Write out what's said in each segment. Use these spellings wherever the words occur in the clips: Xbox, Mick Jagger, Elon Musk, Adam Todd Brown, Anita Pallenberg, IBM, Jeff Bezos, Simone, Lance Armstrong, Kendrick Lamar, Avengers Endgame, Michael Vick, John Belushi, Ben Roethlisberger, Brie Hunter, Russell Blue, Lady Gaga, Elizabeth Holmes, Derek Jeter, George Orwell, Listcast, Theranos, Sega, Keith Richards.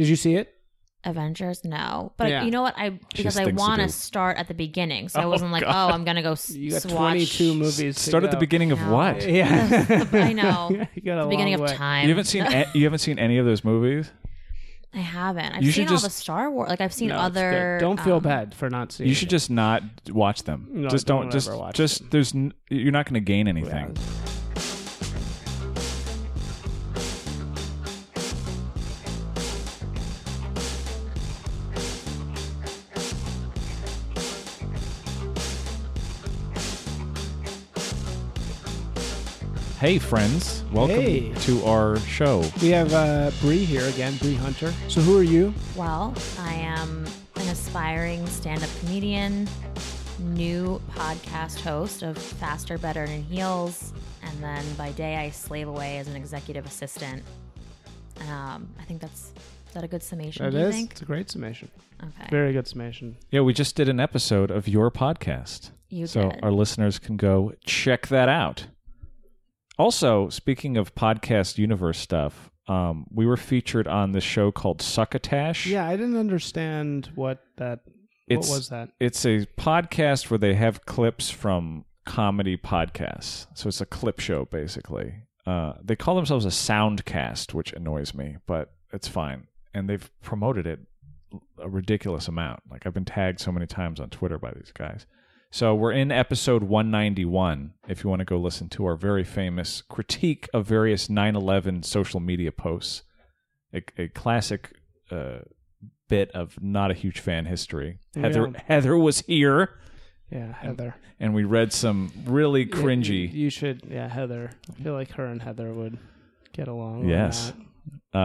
Did you see it? Avengers? No. But yeah. You know what? Because I want to start at the beginning. So I wasn't like, God. I'm going to go you got swatch. 22 movies. Start at the beginning of what? Yeah. I know. You got a the beginning long way. Of time. You haven't seen any of those movies? I haven't. I've seen all the Star Wars. Like I've seen other. Don't feel bad for not seeing. You should just not watch them. No, just don't just watch just them. There's you're not going to gain anything. Yeah. Hey, friends. Welcome to our show. We have Brie here again, Brie Hunter. So who are you? Well, I am an aspiring stand-up comedian, new podcast host of Faster, Better, and Heels, and then by day I slave away as an executive assistant. I think is that a good summation, do you think? It's a great summation. Okay. Very good summation. Yeah, we just did an episode of your podcast. So our listeners can go check that out. Also, speaking of podcast universe stuff, we were featured on this show called Suckatash. Yeah, I didn't understand what was that? It's a podcast where they have clips from comedy podcasts. So it's a clip show, basically. They call themselves a soundcast, which annoys me, but it's fine. And they've promoted it a ridiculous amount. Like, I've been tagged so many times on Twitter by these guys. So we're in episode 191, if you want to go listen to our very famous critique of various 9/11 social media posts, a classic bit of not a huge fan history. Yeah. Heather was here. Yeah, Heather. And we read some really cringy. You should, Heather. I feel like her and Heather would get along. Yes. We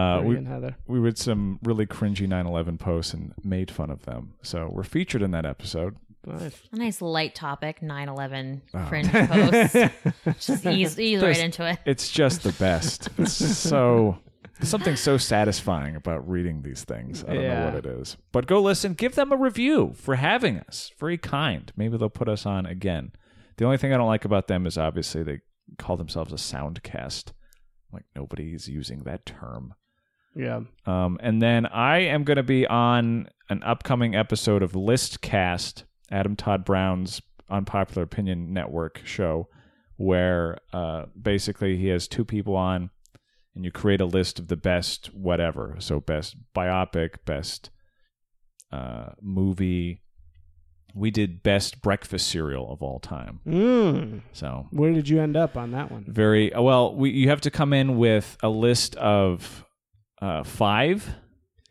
read some really cringy 9/11 posts and made fun of them. So we're featured in that episode. A nice light topic, 9/11 cringe post. Just ease right into it. It's just the best. It's so something so satisfying about reading these things. I don't know what it is. But go listen. Give them a review for having us. Very kind. Maybe they'll put us on again. The only thing I don't like about them is obviously they call themselves a soundcast. Like nobody's using that term. Yeah. And then I am going to be on an upcoming episode of Listcast, Adam Todd Brown's Unpopular Opinion Network show, where basically he has two people on and you create a list of the best whatever. So best biopic, best movie. We did best breakfast cereal of all time. Mm. So where did you end up on that one? Very well, you have to come in with a list of 5.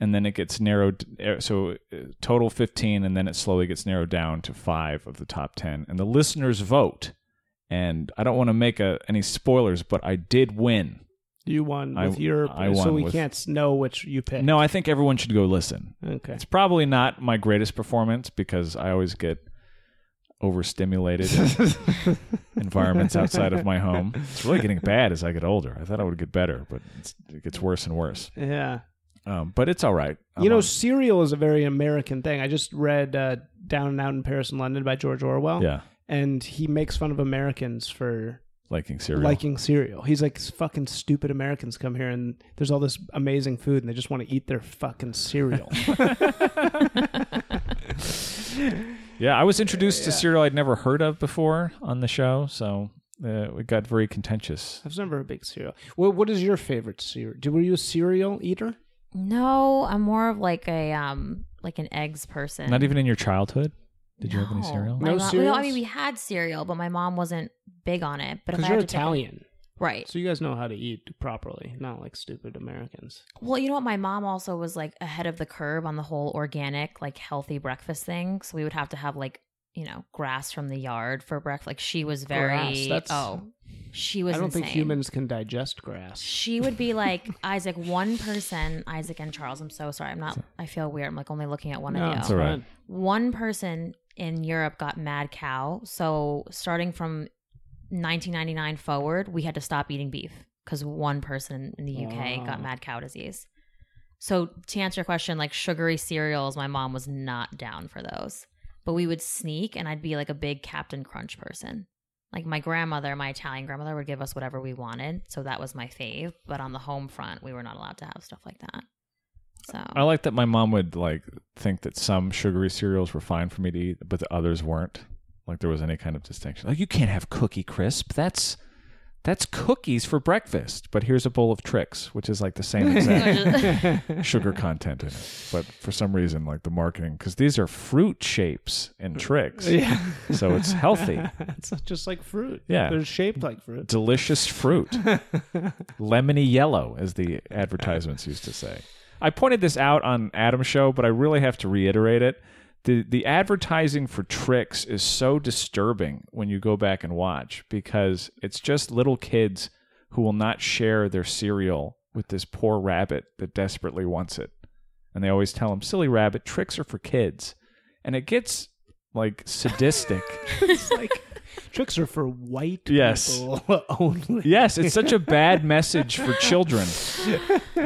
And then it gets narrowed, so total 15, and then it slowly gets narrowed down to 5 of the top 10. And the listeners vote. And I don't want to make any spoilers, but I did win. You won with your... so we can't know which you picked. No, I think everyone should go listen. Okay. It's probably not my greatest performance because I always get overstimulated in environments outside of my home. It's really getting bad as I get older. I thought I would get better, but it gets worse and worse. Yeah. But it's all right. Cereal is a very American thing. I just read Down and Out in Paris and London by George Orwell. Yeah. And he makes fun of Americans for... Liking cereal. He's like, fucking stupid Americans come here and there's all this amazing food and they just want to eat their fucking cereal. Yeah, I was introduced to cereal I'd never heard of before on the show, so... it got very contentious. I was never a big cereal. Well, what is your favorite cereal? Were you a cereal eater? No, I'm more of like a like an eggs person. Not even in your childhood? Did you have any cereal? No cereal. I mean, we had cereal, but my mom wasn't big on it. But because you're Italian. Right. So you guys know how to eat properly, not like stupid Americans. Well, you know what? My mom also was like ahead of the curve on the whole organic, like healthy breakfast thing. So we would have to have like, grass from the yard for breakfast. Like she was very, she was insane. I don't think humans can digest grass. She would be like, Isaac, one person, Isaac and Charles, I'm so sorry. I feel weird. I'm like only looking at one of you. That's all right. One person in Europe got mad cow. So starting from 1999 forward, we had to stop eating beef because one person in the UK got mad cow disease. So to answer your question, like sugary cereals, my mom was not down for those. But we would sneak, and I'd be like a big Captain Crunch person. Like my Italian grandmother would give us whatever we wanted. So that was my fave. But on the home front, we were not allowed to have stuff like that. So I like that my mom would like think that some sugary cereals were fine for me to eat, but the others weren't. Like there was any kind of distinction. Like you can't have Cookie Crisp. That's cookies for breakfast. But here's a bowl of Trix, which is like the same exact sugar content in it. But for some reason, like the marketing, because these are fruit shapes and Trix, yeah. So it's healthy. It's just like fruit. Yeah, they're shaped like fruit. Delicious fruit, lemony yellow, as the advertisements used to say. I pointed this out on Adam's show, but I really have to reiterate it. The advertising for Trix is so disturbing when you go back and watch, because it's just little kids who will not share their cereal with this poor rabbit that desperately wants it. And they always tell him, silly rabbit, Trix are for kids. And it gets like sadistic. It's like Trix are for white people only. Yes, it's such a bad message for children.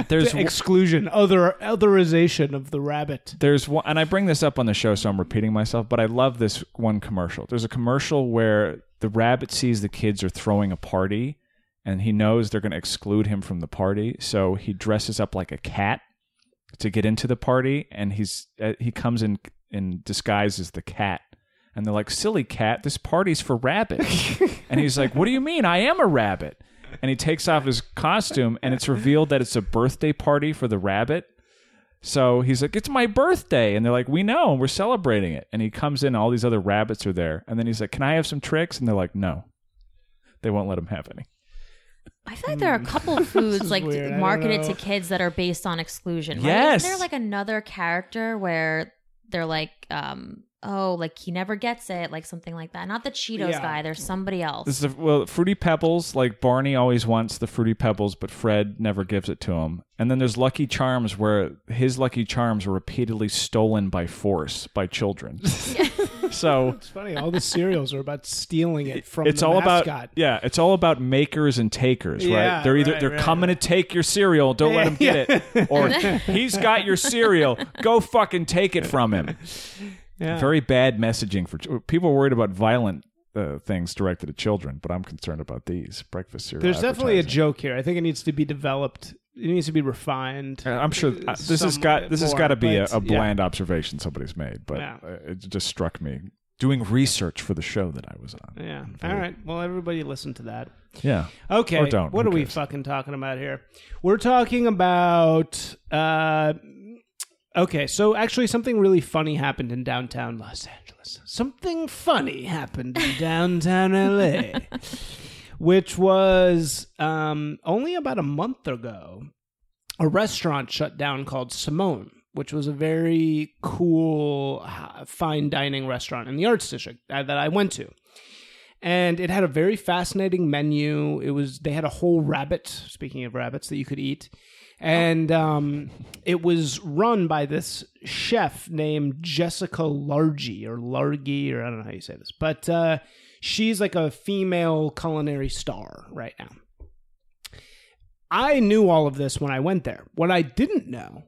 There's exclusion, otherization of the rabbit. There's one, and I bring this up on the show, so I'm repeating myself, but I love this one commercial. There's a commercial where the rabbit sees the kids are throwing a party, and he knows they're going to exclude him from the party, so he dresses up like a cat to get into the party, and he comes in disguise as the cat. And they're like, silly cat, this party's for rabbit. And he's like, what do you mean? I am a rabbit. And he takes off his costume, and it's revealed that it's a birthday party for the rabbit. So he's like, it's my birthday. And they're like, we know, and we're celebrating it. And he comes in, all these other rabbits are there. And then he's like, can I have some Trix? And they're like, no. They won't let him have any. I feel like there are a couple of foods like weird, marketed to kids that are based on exclusion. Right? Yes. Isn't there like another character where they're like... oh, like he never gets it, like something like that. Not the Cheetos guy. There's somebody else. This is Fruity Pebbles. Like Barney always wants the Fruity Pebbles, but Fred never gives it to him. And then there's Lucky Charms, where his Lucky Charms were repeatedly stolen by force by children. So it's funny. All the cereals are about stealing it from the mascot. It's all about makers and takers, right? Yeah, they're coming to take your cereal. Don't let him get it. Or he's got your cereal. Go fucking take it from him. Yeah. Very bad messaging for people. Are worried about violent things directed at children, but I'm concerned about these breakfast cereal. There's definitely a joke here. I think it needs to be developed. It needs to be refined. I'm sure this has got to be a bland observation somebody's made, but it just struck me doing research for the show that I was on. Yeah. All right. Well, everybody listen to that. Yeah. Okay. Or don't. What are we fucking talking about here? We're talking about. Okay, so actually something really funny happened in downtown Los Angeles. Something funny happened in downtown LA, which was only about a month ago, a restaurant shut down called Simone, which was a very cool, fine dining restaurant in the Arts District that I went to. And it had a very fascinating menu. They had a whole rabbit, speaking of rabbits, that you could eat. And it was run by this chef named Jessica Largey, or I don't know how you say this. But she's like a female culinary star right now. I knew all of this when I went there. What I didn't know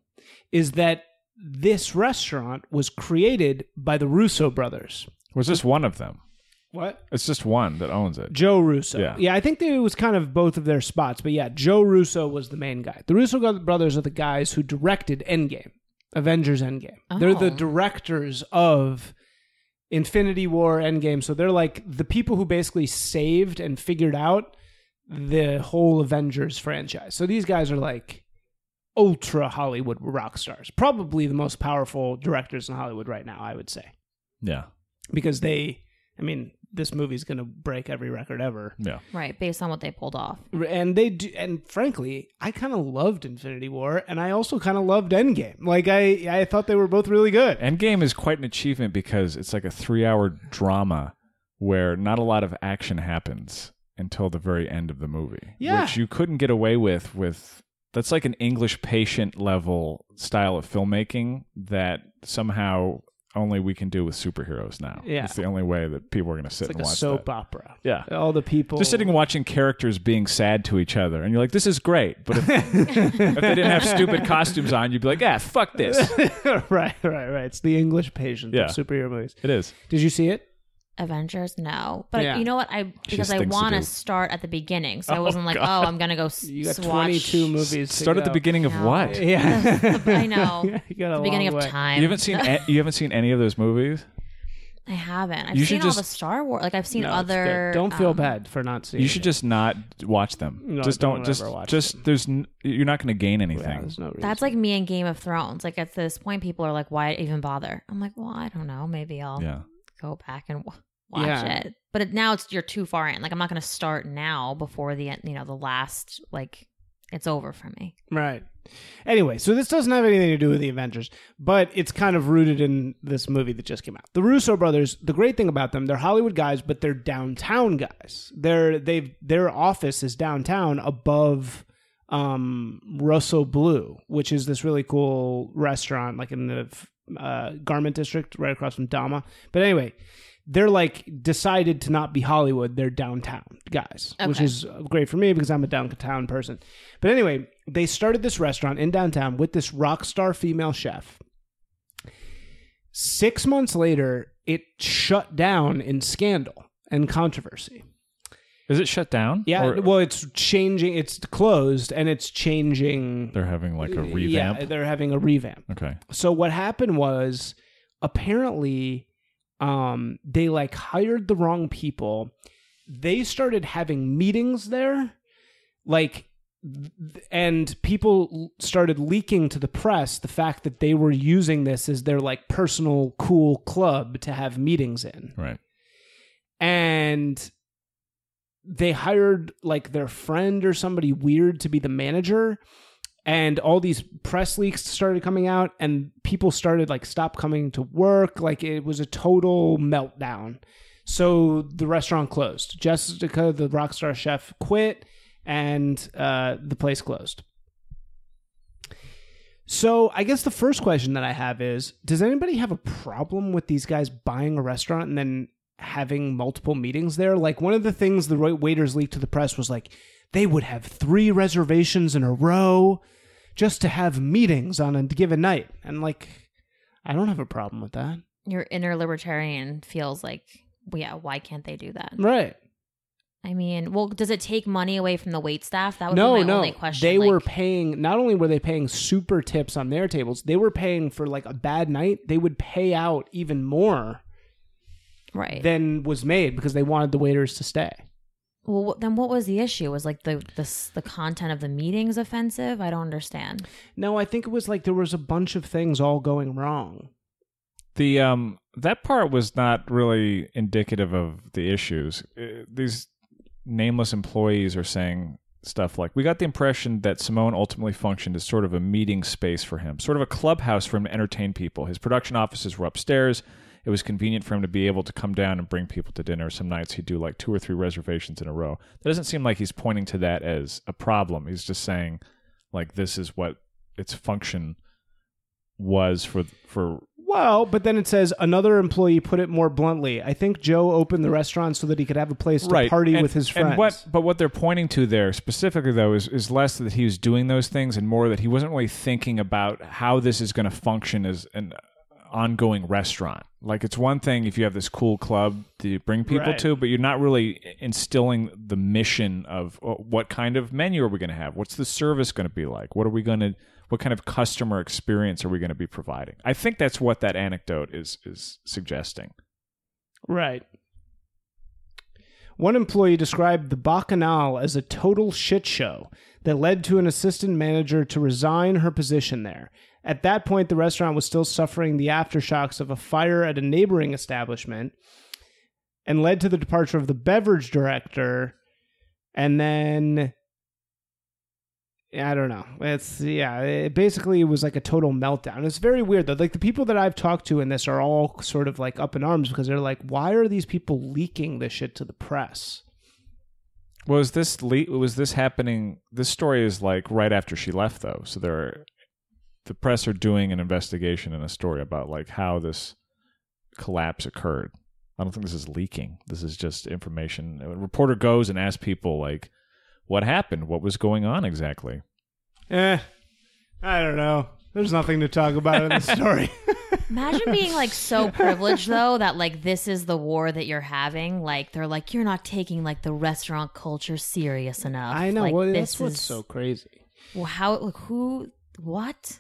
is that this restaurant was created by the Russo brothers. Was this one of them? What? It's just one that owns it. Joe Russo. Yeah, I think it was kind of both of their spots. But yeah, Joe Russo was the main guy. The Russo brothers are the guys who directed Endgame, Avengers Endgame. Oh. They're the directors of Infinity War, Endgame. So they're like the people who basically saved and figured out the whole Avengers franchise. So these guys are like ultra Hollywood rock stars. Probably the most powerful directors in Hollywood right now, I would say. Yeah. Because this movie's going to break every record ever. Yeah. Right, based on what they pulled off. And they do, and frankly, I kind of loved Infinity War, and I also kind of loved Endgame. Like, I thought they were both really good. Endgame is quite an achievement because it's like a 3-hour drama where not a lot of action happens until the very end of the movie. Yeah. Which you couldn't get away with... That's like an English Patient level style of filmmaking that somehow... only we can do with superheroes now. Yeah. It's the only way that people are going to sit and watch that. It's like a soap opera. Yeah. All the people... Just sitting and watching characters being sad to each other. And you're like, this is great. But if, if they didn't have stupid costumes on, you'd be like, fuck this. Right. It's the English Patient of superhero movies. It is. Did you see it? Avengers? No. But yeah. You know what? Because I want to start at the beginning. So I wasn't like, God. I'm going to go you got swatch. 22 movies. Start at the beginning of what? Yeah. I know. You got the beginning of time. You haven't seen any of those movies? I haven't. I've seen all the Star Wars. Like I've seen other. Don't feel bad for not seeing. You should just not watch them. No, just don't. Just there's. You're not going to gain anything. Yeah, there's no reason. That's like me in Game of Thrones. Like at this point, people are like, "Why even bother?" I'm like, "Well, I don't know. Maybe I'll go back and watch it." But now you're too far in. Like I'm not going to start now before the end. You know, the last it's over for me. Right. Anyway, so this doesn't have anything to do with the Avengers, but it's kind of rooted in this movie that just came out. The Russo brothers, the great thing about them, they're Hollywood guys, but they're downtown guys. Their office is downtown above Russell Blue, which is this really cool restaurant like in the garment district right across from Dama. But anyway, they're decided to not be Hollywood. They're downtown guys, okay. Which is great for me because I'm a downtown person. But anyway, they started this restaurant in downtown with this rock star female chef. 6 months later, it shut down in scandal and controversy. Is it shut down? Yeah. Well, it's changing. It's closed and it's changing. They're having a revamp. Yeah, they're having a revamp. Okay. So what happened was apparently... they hired the wrong people. They started having meetings there, and people started leaking to the press the fact that they were using this as their personal cool club to have meetings in. Right. And they hired their friend or somebody weird to be the manager. And all these press leaks started coming out and people started stop coming to work. It was a total meltdown. So the restaurant closed. Jessica, the rock star chef, quit and the place closed. So I guess the first question that I have is, does anybody have a problem with these guys buying a restaurant and then having multiple meetings there? One of the things the waiters leaked to the press was they would have 3 reservations in a row just to have meetings on a given night. And I don't have a problem with that. Your inner libertarian feels why can't they do that? Right. I mean, well, does it take money away from the waitstaff? That would be my only question. They were paying, not only were they paying super tips on their tables, they were paying for a bad night. They would pay out even more than was made because they wanted the waiters to stay. Well, then what was the issue? Was the content of the meetings offensive? I don't understand. No, I think it was there was a bunch of things all going wrong. The that part was not really indicative of the issues. These nameless employees are saying stuff like, we got the impression that Simone ultimately functioned as sort of a meeting space for him, sort of a clubhouse for him to entertain people. His production offices were upstairs. It was convenient for him to be able to come down and bring people to dinner. Some nights he'd do 2 or 3 reservations in a row. That doesn't seem like he's pointing to that as a problem. He's just saying this is what its function was for. Well, but then it says another employee put it more bluntly. I think Joe opened the restaurant so that he could have a place to party with his friends. But what they're pointing to there specifically, though, is less that he was doing those things and more that he wasn't really thinking about how this is going to function as an ongoing restaurant. It's one thing if you have this cool club to bring people to, but you're not really instilling the mission of what kind of menu are we going to have? What's the service going to be like? What kind of customer experience are we going to be providing? I think that's what that anecdote is suggesting. Right. One employee described the Bacchanal as a total shit show that led to an assistant manager to resign her position there. At that point, the restaurant was still suffering the aftershocks of a fire at a neighboring establishment and led to the departure of the beverage director. And then, I don't know. It basically was a total meltdown. It's very weird, though. The people that I've talked to in this are all sort of up in arms because they're why are these people leaking this shit to the press? Was this happening? This story is right after she left, though. So there are... The press are doing an investigation and a story about how this collapse occurred. I don't think this is leaking. This is just information. A reporter goes and asks people what happened? What was going on exactly? I don't know. There's nothing to talk about in the story. Imagine being like so privileged though that like this is the war that you're having. Like they're like, you're not taking like the restaurant culture serious enough. I know. Like, well, that's what's so crazy. Well, how? Like, who? What?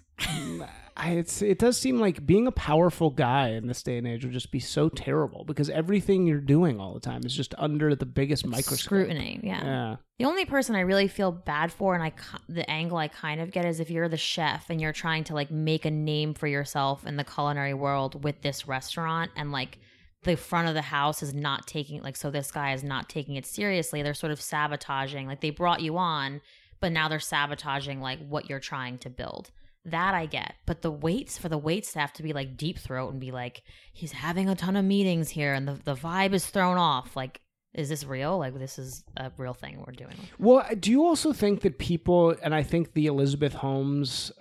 It does seem like being a powerful guy in this day and age would just be so terrible because everything you're doing all the time is just under the biggest microscope. Scrutiny, yeah. The only person I really feel bad for, and the angle I kind of get, is if you're the chef and you're trying to like make a name for yourself in the culinary world with this restaurant, and like the front of the house is not taking, like, so this guy is not taking it seriously. They're sort of sabotaging, like they brought you on, but now they're sabotaging like what you're trying to build. That I get, but the wait staff to be like deep throat and be like, he's having a ton of meetings here and the vibe is thrown off. Like, is this real? Like, this is a real thing we're doing. Well, do you also think that people, and I think the Elizabeth Holmes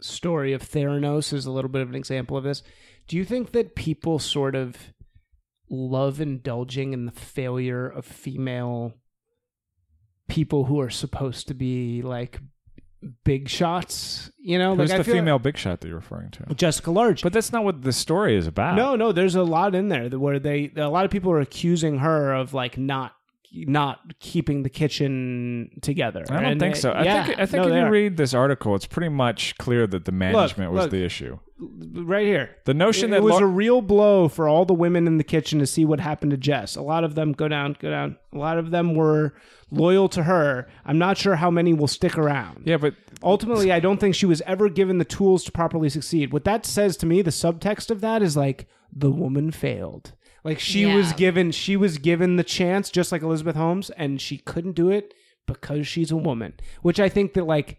story of Theranos is a little bit of an example of this. Do you think that people sort of love indulging in the failure of female people who are supposed to be like big shots, you know? Who's like, the female big shot that you're referring to? Jessica Largey. But that's not what the story is about. No, there's a lot in there where a lot of people are accusing her of like not keeping the kitchen together. I don't think so. I think if you read this article, it's pretty much clear that the management was the issue. Right here. The notion that it was a real blow for all the women in the kitchen to see what happened to Jess. A lot of them go down. A lot of them were loyal to her. I'm not sure how many will stick around. Yeah, but ultimately, I don't think she was ever given the tools to properly succeed. What that says to me, the subtext of that is like, the woman failed. Like she was given the chance, just like Elizabeth Holmes, and she couldn't do it because she's a woman, which I think that like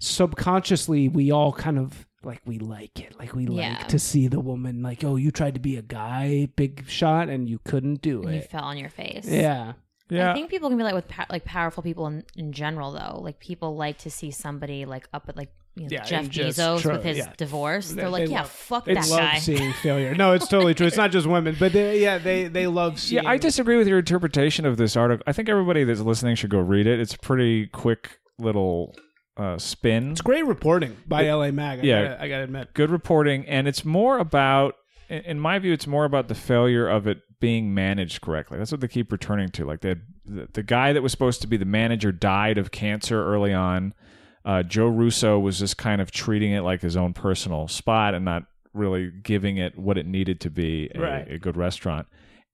subconsciously we all kind of like, we like it. Like we like to see the woman like, oh, you tried to be a guy, big shot, and you couldn't do it. You fell on your face. Yeah. Yeah. I think people can be like with powerful people in general though. Like people like to see somebody like up at like, you know, yeah, Jeff Bezos with his divorce. They're like, fuck that guy. They love seeing failure. No, it's totally true. It's not just women, but they love seeing. Yeah, I disagree with your interpretation of this article. I think everybody that's listening should go read it. It's a pretty quick little spin. It's great reporting by LA Mag. I gotta admit. Good reporting. And it's more about, in my view, it's more about the failure of it being managed correctly. That's what they keep returning to. Like the guy that was supposed to be the manager died of cancer early on. Joe Russo was just kind of treating it like his own personal spot and not really giving it what it needed to be a good restaurant.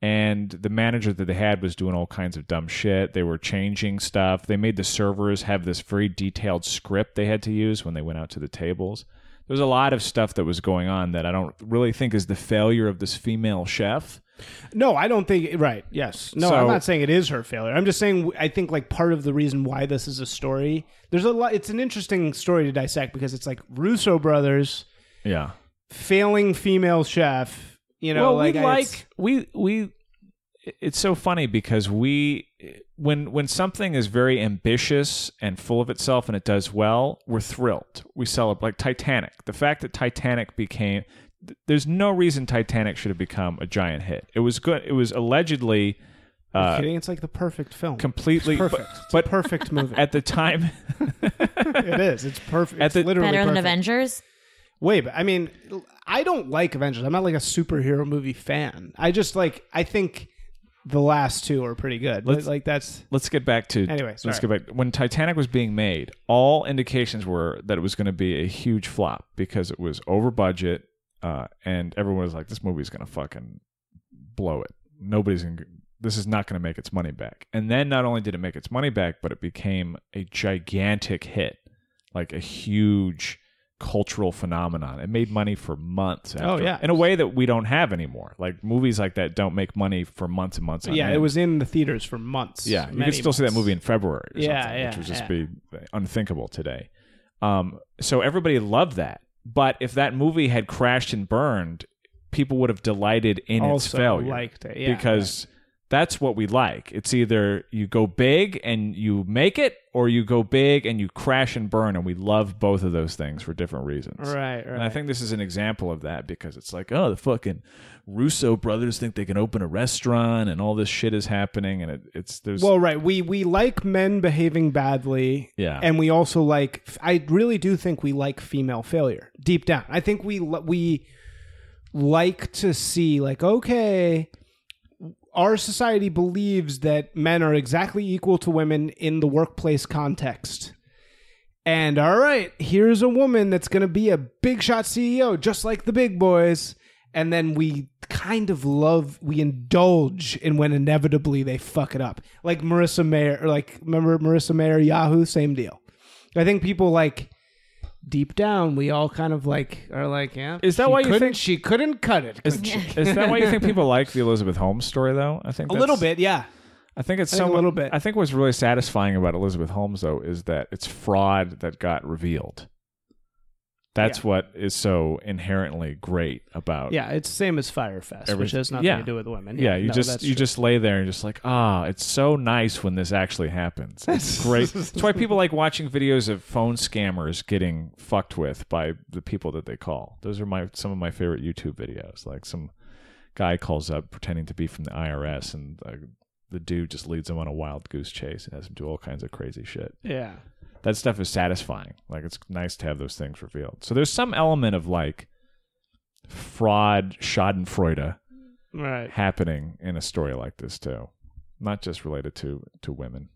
And the manager that they had was doing all kinds of dumb shit. They were changing stuff. They made the servers have this very detailed script they had to use when they went out to the tables. There was a lot of stuff that was going on that I don't really think is the failure of this female chef. No, I don't think... Right, yes. No, so, I'm not saying it is her failure. I'm just saying I think like part of the reason why this is a story... There's a lot... It's an interesting story to dissect because it's like Russo brothers... Yeah. Failing female chef, you know... Well, like, we it's so funny because we... When something is very ambitious and full of itself and it does well, we're thrilled. We celebrate. Like Titanic. The fact that Titanic became... There's no reason Titanic should have become a giant hit. It was good. It was allegedly... Are you kidding? It's like the perfect film. Completely. It's perfect. It's a perfect movie. At the time... It is. It's perfect. It's literally better than perfect. Avengers? Wait, but I mean, I don't like Avengers. I'm not like a superhero movie fan. I just like... I think... The last two are pretty good. Let's get back. When Titanic was being made, all indications were that it was going to be a huge flop because it was over budget, and everyone was like, "This movie is going to fucking blow it. This is not going to make its money back." And then not only did it make its money back, but it became a gigantic hit, like a huge cultural phenomenon. It made money for months after, in a way that we don't have anymore. Like movies like that don't make money for months and months. Yeah, it was in the theaters for months. Yeah, you could still see that movie in February or something, which would just be unthinkable today. So everybody loved that. But if that movie had crashed and burned, people would have delighted in its failure. Liked it. Yeah, because That's what we like. It's either you go big and you make it, or you go big and you crash and burn, and we love both of those things for different reasons. Right. And I think this is an example of that, because it's like, oh, the fucking Russo brothers think they can open a restaurant, and all this shit is happening, and there's... Well, right. We like men behaving badly, yeah, and we also like... I really do think we like female failure, deep down. I think we like to see, like, okay... Our society believes that men are exactly equal to women in the workplace context. And all right, here's a woman that's going to be a big shot CEO, just like the big boys. And then we kind of we indulge in when inevitably they fuck it up. Like Marissa Mayer, remember Marissa Mayer, Yahoo, same deal. I think people like... Deep down, we all kind of are like, yeah. Is that why you think she couldn't cut it? Is that why you think people like the Elizabeth Holmes story, though? I think a little bit, yeah. I think a little bit. I think what's really satisfying about Elizabeth Holmes, though, is that it's fraud that got revealed. That's what is so inherently great about. Yeah, it's the same as Firefest, which has nothing to do with women. Yeah, you just lay there and just like, it's so nice when this actually happens. It's great. That's why people like watching videos of phone scammers getting fucked with by the people that they call. Those are some of my favorite YouTube videos. Like some guy calls up pretending to be from the IRS, and the dude just leads him on a wild goose chase and has him do all kinds of crazy shit. Yeah. That stuff is satisfying. Like, it's nice to have those things revealed. So there's some element of like fraud, schadenfreude happening in a story like this too. Not just related to women.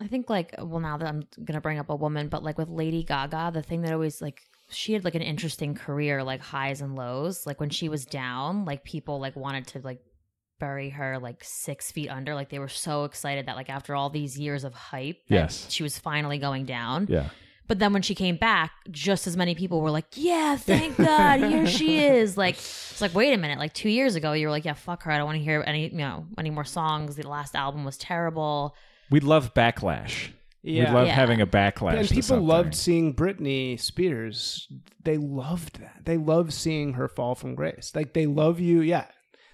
I think now that I'm going to bring up a woman, but like with Lady Gaga, the thing that always she had an interesting career, highs and lows. Like when she was down, people wanted to bury her 6 feet under. They were so excited that after all these years of hype, yes, she was finally going down. Yeah. But then when she came back, just as many people were like, yeah, thank God, here she is. It's wait a minute. 2 years ago, you were yeah, fuck her. I don't want to hear any more songs. The last album was terrible. We love backlash. Yeah. We love having a backlash. And people loved seeing Britney Spears. They loved that. They love seeing her fall from grace. They love you. Yeah.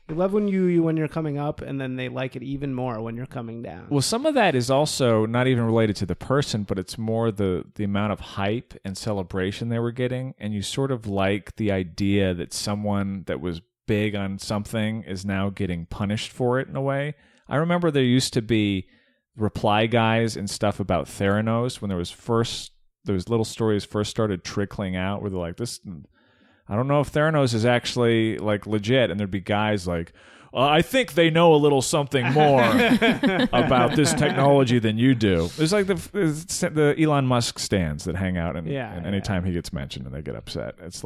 They love when you're coming up, and then they like it even more when you're coming down. Well, some of that is also not even related to the person, but it's more the amount of hype and celebration they were getting. And you sort of like the idea that someone that was big on something is now getting punished for it in a way. I remember there used to be reply guys and stuff about Theranos when those little stories first started trickling out where they're like, this... I don't know if Theranos is actually legit, and there'd be guys I think they know a little something more about this technology than you do. It's the Elon Musk stands that hang out, and anytime he gets mentioned and they get upset, it's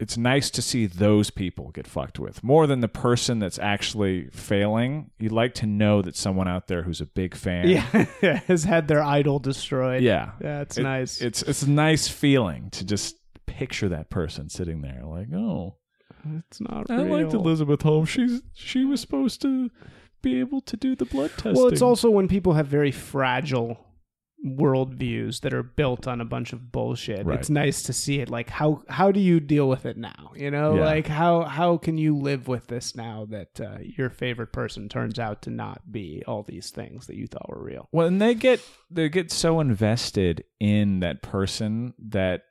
it's nice to see those people get fucked with more than the person that's actually failing. You'd like to know that someone out there who's a big fan has had their idol destroyed. Yeah, that's nice. It's a nice feeling to just picture that person sitting there it's not real. I liked Elizabeth Holmes. She was supposed to be able to do the blood testing. Well, it's also when people have very fragile worldviews that are built on a bunch of bullshit. Right. It's nice to see it. How do you deal with it now? Yeah. How can you live with this now that your favorite person turns out to not be all these things that you thought were real? Well, and they get so invested in that person that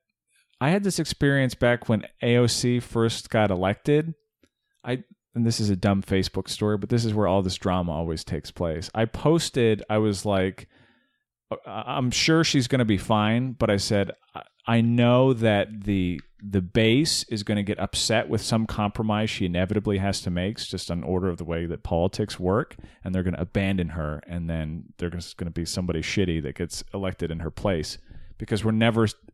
I had this experience back when AOC first got elected. And this is a dumb Facebook story, but this is where all this drama always takes place. I was like, I'm sure she's going to be fine, but I said, I know that the base is going to get upset with some compromise she inevitably has to make, just on order of the way that politics work, and they're going to abandon her, and then there's going to be somebody shitty that gets elected in her place. Because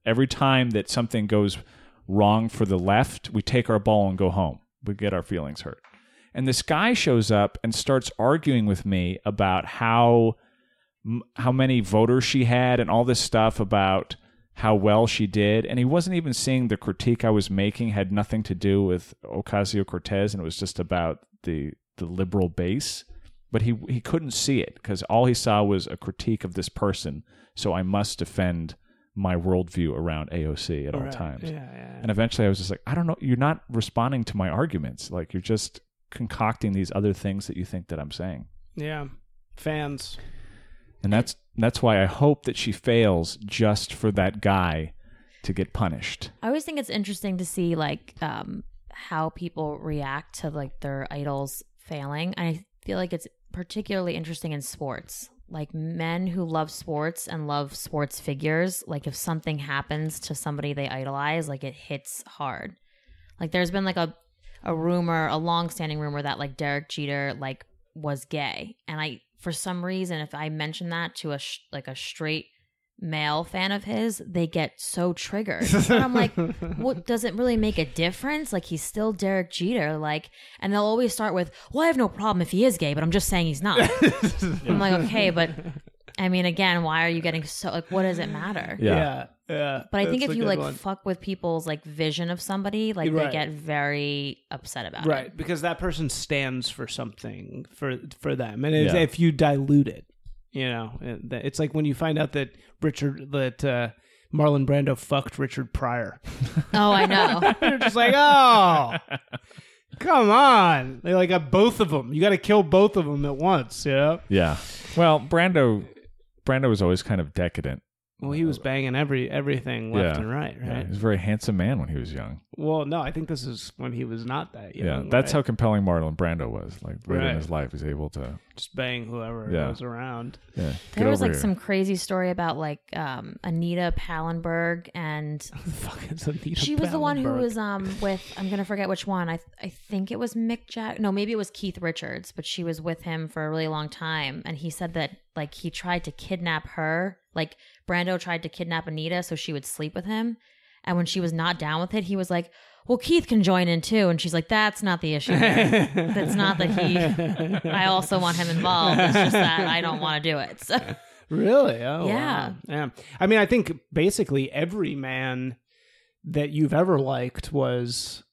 every time that something goes wrong for the left, we take our ball and go home. We get our feelings hurt. And this guy shows up and starts arguing with me about how many voters she had and all this stuff about how well she did. And he wasn't even seeing the critique I was making had nothing to do with Ocasio-Cortez, and it was just about the liberal base. But he couldn't see it because all he saw was a critique of this person. So I must defend my worldview around AOC at all times. Yeah. And eventually I was just like, I don't know, you're not responding to my arguments. You're just concocting these other things that you think that I'm saying. Yeah. Fans. And that's why I hope that she fails, just for that guy to get punished. I always think it's interesting to see like how people react to like their idols failing. I feel like it's particularly interesting in sports. Like men who love sports and love sports figures, like if something happens to somebody they idolize, like it hits hard. Like there's been like a rumor, a long-standing rumor that like Derek Jeter like was gay. And I, for some reason, if I mention that to a straight male fan of his, they get so triggered. And I'm like, what, does it really make a difference? Like he's still Derek Jeter. Like, and they'll always start with, well, I have no problem if he is gay, but I'm just saying he's not. Yeah. I'm like, okay, but I mean, again, why are you getting so like, what does it matter? Yeah. But I think if you like one. Fuck with people's like vision of somebody, like right. They get very upset about it. Right. Because that person stands for something for them. And if you dilute it, you know, it's like when you find out that Marlon Brando fucked Richard Pryor. Oh, I know. You're just like, oh, come on. They like got both of them. You got to kill both of them at once. Yeah. Yeah. Well, Brando was always kind of decadent. Well, he was banging everything left and right? Yeah. He was a very handsome man when he was young. Well, no, I think this is when he was not that young. Yeah, that's how compelling Marlon Brando was. Like, right in his life, he's able to... just bang whoever was around. Yeah. There was, like, some crazy story about, like, Anita Pallenberg and... the fuck is Anita She was the one who was with... I'm going to forget which one. I think it was Mick Jagger. No, maybe it was Keith Richards, but she was with him for a really long time. And he said that, like, he tried to kidnap her. Like, Brando tried to kidnap Anita so she would sleep with him. And when she was not down with it, he was like, well, Keith can join in too. And she's like, that's not the issue. That's not that I also want him involved. It's just that I don't want to do it. So. Really? Oh, yeah. Wow. Yeah. I mean, I think basically every man that you've ever liked was...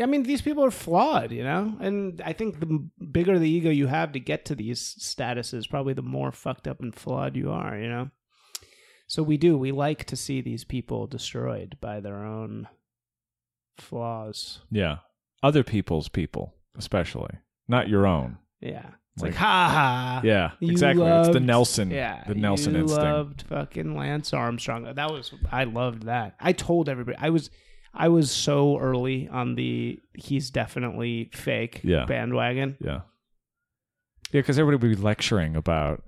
I mean, these people are flawed, you know? And I think the bigger the ego you have to get to these statuses, probably the more fucked up and flawed you are, you know? So we like to see these people destroyed by their own flaws. Yeah. Other people's people, especially. Not your own. Yeah. It's like ha. Yeah, exactly. It's the Nelson. Yeah. The Nelson instinct. I loved fucking Lance Armstrong. I loved that. I told everybody. I was so early on the he's definitely fake bandwagon. Yeah. Yeah, because everybody would be lecturing about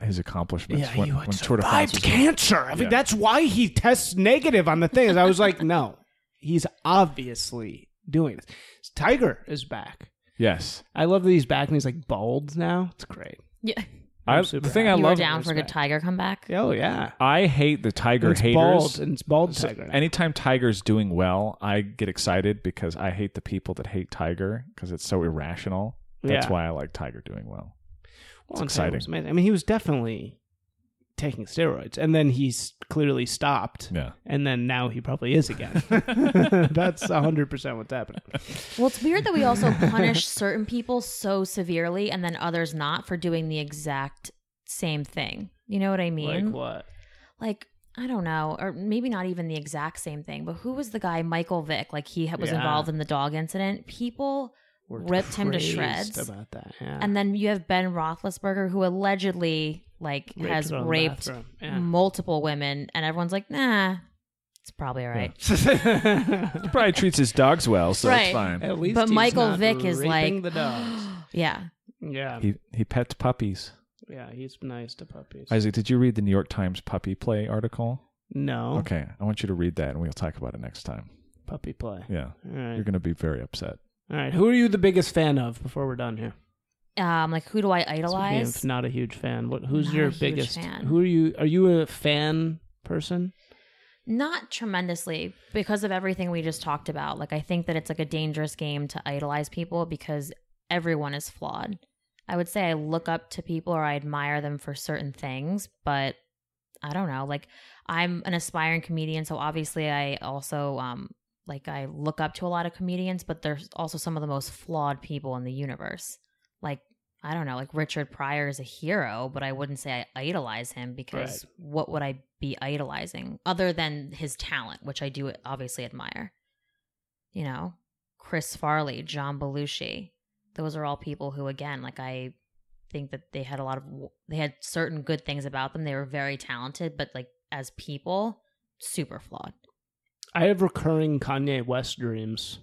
his accomplishments. Yeah, when survived cancer. I mean, that's why he tests negative on the things. I was like, no, he's obviously doing this. Tiger is back. Yes. I love that he's back and he's like bald now. It's great. Yeah. I love. You were down for a good Tiger comeback? Oh, yeah. I hate the Tiger haters. It's bald Tiger. So anytime Tiger's doing well, I get excited because I hate the people that hate Tiger because it's so irrational. That's why I like Tiger doing well. It's exciting. Was amazing. I mean, he was definitely taking steroids, and then he's clearly stopped. Yeah. And then now he probably is again. That's 100% what's happening. Well, it's weird that we also punish certain people so severely and then others not for doing the exact same thing. You know what I mean? Like what? Like, I don't know, or maybe not even the exact same thing, but who was the guy, Michael Vick? Like, he was involved in the dog incident. People... ripped him to shreds about that, and then you have Ben Roethlisberger, who allegedly like raped multiple women, and everyone's like, nah, it's probably all right. Yeah. He probably treats his dogs well, so it's fine. At least but he's Michael not Vick is like, the dogs. yeah, he pets puppies. Yeah, he's nice to puppies. Isaac, did you read the New York Times puppy play article? No. Okay, I want you to read that, and we'll talk about it next time. Puppy play. Yeah, right. You're going to be very upset. All right, who are you the biggest fan of before we're done here? Like, who do I idolize? So not a huge fan. Who's your biggest fan? Who are you? Are you a fan person? Not tremendously, because of everything we just talked about. Like, I think that it's like a dangerous game to idolize people because everyone is flawed. I would say I look up to people or I admire them for certain things, but I don't know. Like, I'm an aspiring comedian, so obviously I also like, I look up to a lot of comedians, but there's also some of the most flawed people in the universe. Like, I don't know, like Richard Pryor is a hero, but I wouldn't say I idolize him because what would I be idolizing other than his talent, which I do obviously admire? You know, Chris Farley, John Belushi. Those are all people who, again, like I think that they had a lot of, they had certain good things about them. They were very talented, but like as people, super flawed. I have recurring Kanye West dreams.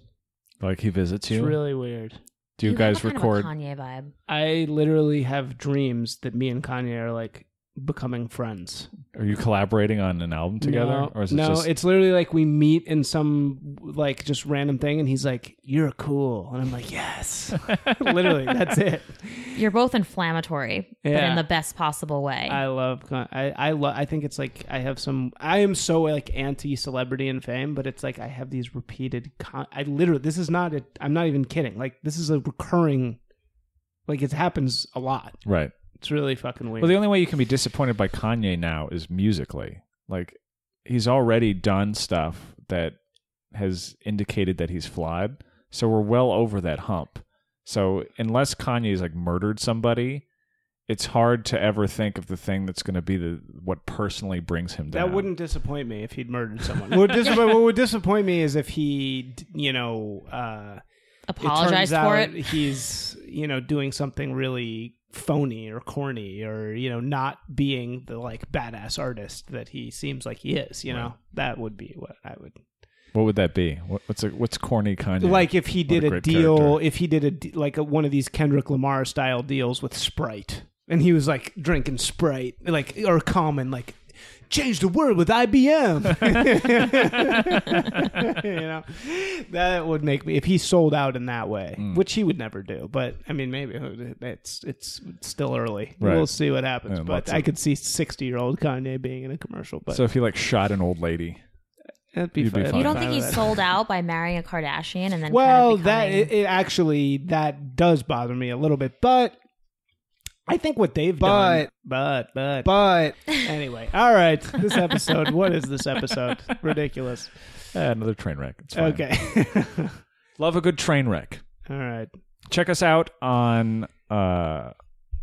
Like he visits you? It's really weird. Do you guys record? Kind of a Kanye vibe. I literally have dreams that me and Kanye are like becoming friends. Are you collaborating on an album together? No, or is it just... it's literally like we meet in some like just random thing and he's like, "You're cool." And I'm like, "Yes." Literally, that's it. You're both inflammatory, yeah, but in the best possible way. I love, I think it's like I have some, I am so like anti-celebrity and fame, but it's like I have these repeated, I literally, this is not, I'm not even kidding. Like this is a recurring, like it happens a lot. Right. It's really fucking weird. Well, the only way you can be disappointed by Kanye now is musically. Like, he's already done stuff that has indicated that he's flawed. So we're well over that hump. So unless Kanye's like murdered somebody, it's hard to ever think of the thing that's going to be the what personally brings him down. That wouldn't disappoint me if he'd murdered someone. What would disappoint me is if he, you know, apologized for it. He's, you know, doing something really phony or corny, or you know, not being the like badass artist that he seems like he is, you know. Right. That would be what I would, what would that be? What's corny kind of, like if he did a deal character. If he did a like one of these Kendrick Lamar style deals with Sprite and he was like drinking Sprite, like, or Common, like, change the world with IBM. You know, that would make me, if he sold out in that way, which he would never do. But I mean, maybe it's still early. Right. We'll see what happens. And but I could see 60-year-old Kanye being in a commercial. But so if he like shot an old lady, that'd be fun. You don't think he sold out by marrying a Kardashian and then? Well, kind of becoming... that it actually that does bother me a little bit, but. I think what they've done. But anyway. All right. This episode. What is this episode? Ridiculous. Another train wreck. It's fine. Okay. Love a good train wreck. All right. Check us out on the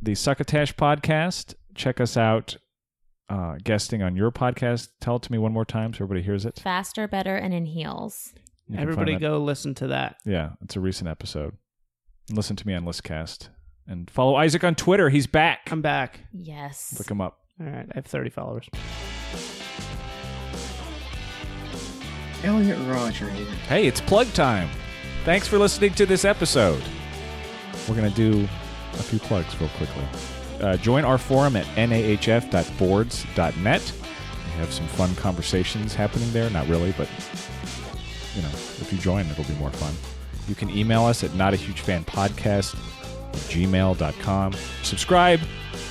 Suckatash podcast. Check us out guesting on your podcast. Tell it to me one more time so everybody hears it. Faster, Better, and in Heels. Everybody go listen to that. Yeah. It's a recent episode. Listen to me on Listcast. And follow Isaac on Twitter. He's back. I'm back. Yes. Look him up. All right. I have 30 followers. Elliot Roger. Hey, it's plug time. Thanks for listening to this episode. We're going to do a few plugs real quickly. Join our forum at nahf.boards.net. We have some fun conversations happening there. Not really, but you know, if you join, it'll be more fun. You can email us at notahugefanpodcast@gmail.com. Subscribe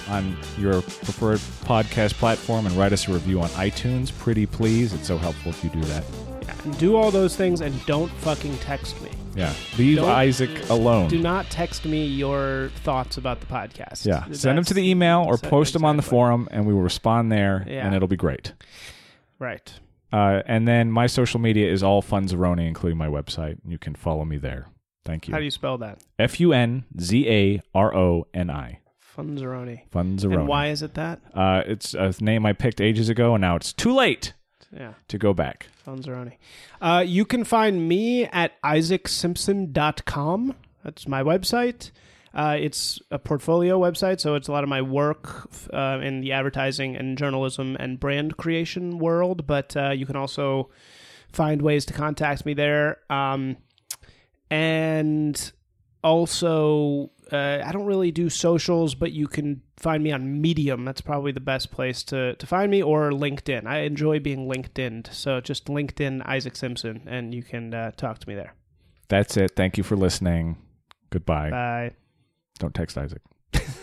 on your preferred podcast platform and write us a review on iTunes. Pretty please. It's so helpful if you do that. Yeah. Do all those things and don't fucking text me. Yeah. Leave Isaac alone. Do not text me your thoughts about the podcast. Yeah. Send them to the email or post them on the forum and we will respond there, yeah, and it'll be great. Right. And then my social media is all funzeroni, including my website. You can follow me there. Thank you. How do you spell that? Funzaroni. Funzeroni. And why is it that? It's a name I picked ages ago, and now it's too late to go back. Funzeroni. You can find me at isaacsimpson.com. That's my website. It's a portfolio website, so it's a lot of my work in the advertising and journalism and brand creation world, but you can also find ways to contact me there. And also, I don't really do socials, but you can find me on Medium. That's probably the best place to find me, or LinkedIn. I enjoy being LinkedIn'd. So just LinkedIn Isaac Simpson, and you can talk to me there. That's it. Thank you for listening. Goodbye. Bye. Don't text Isaac.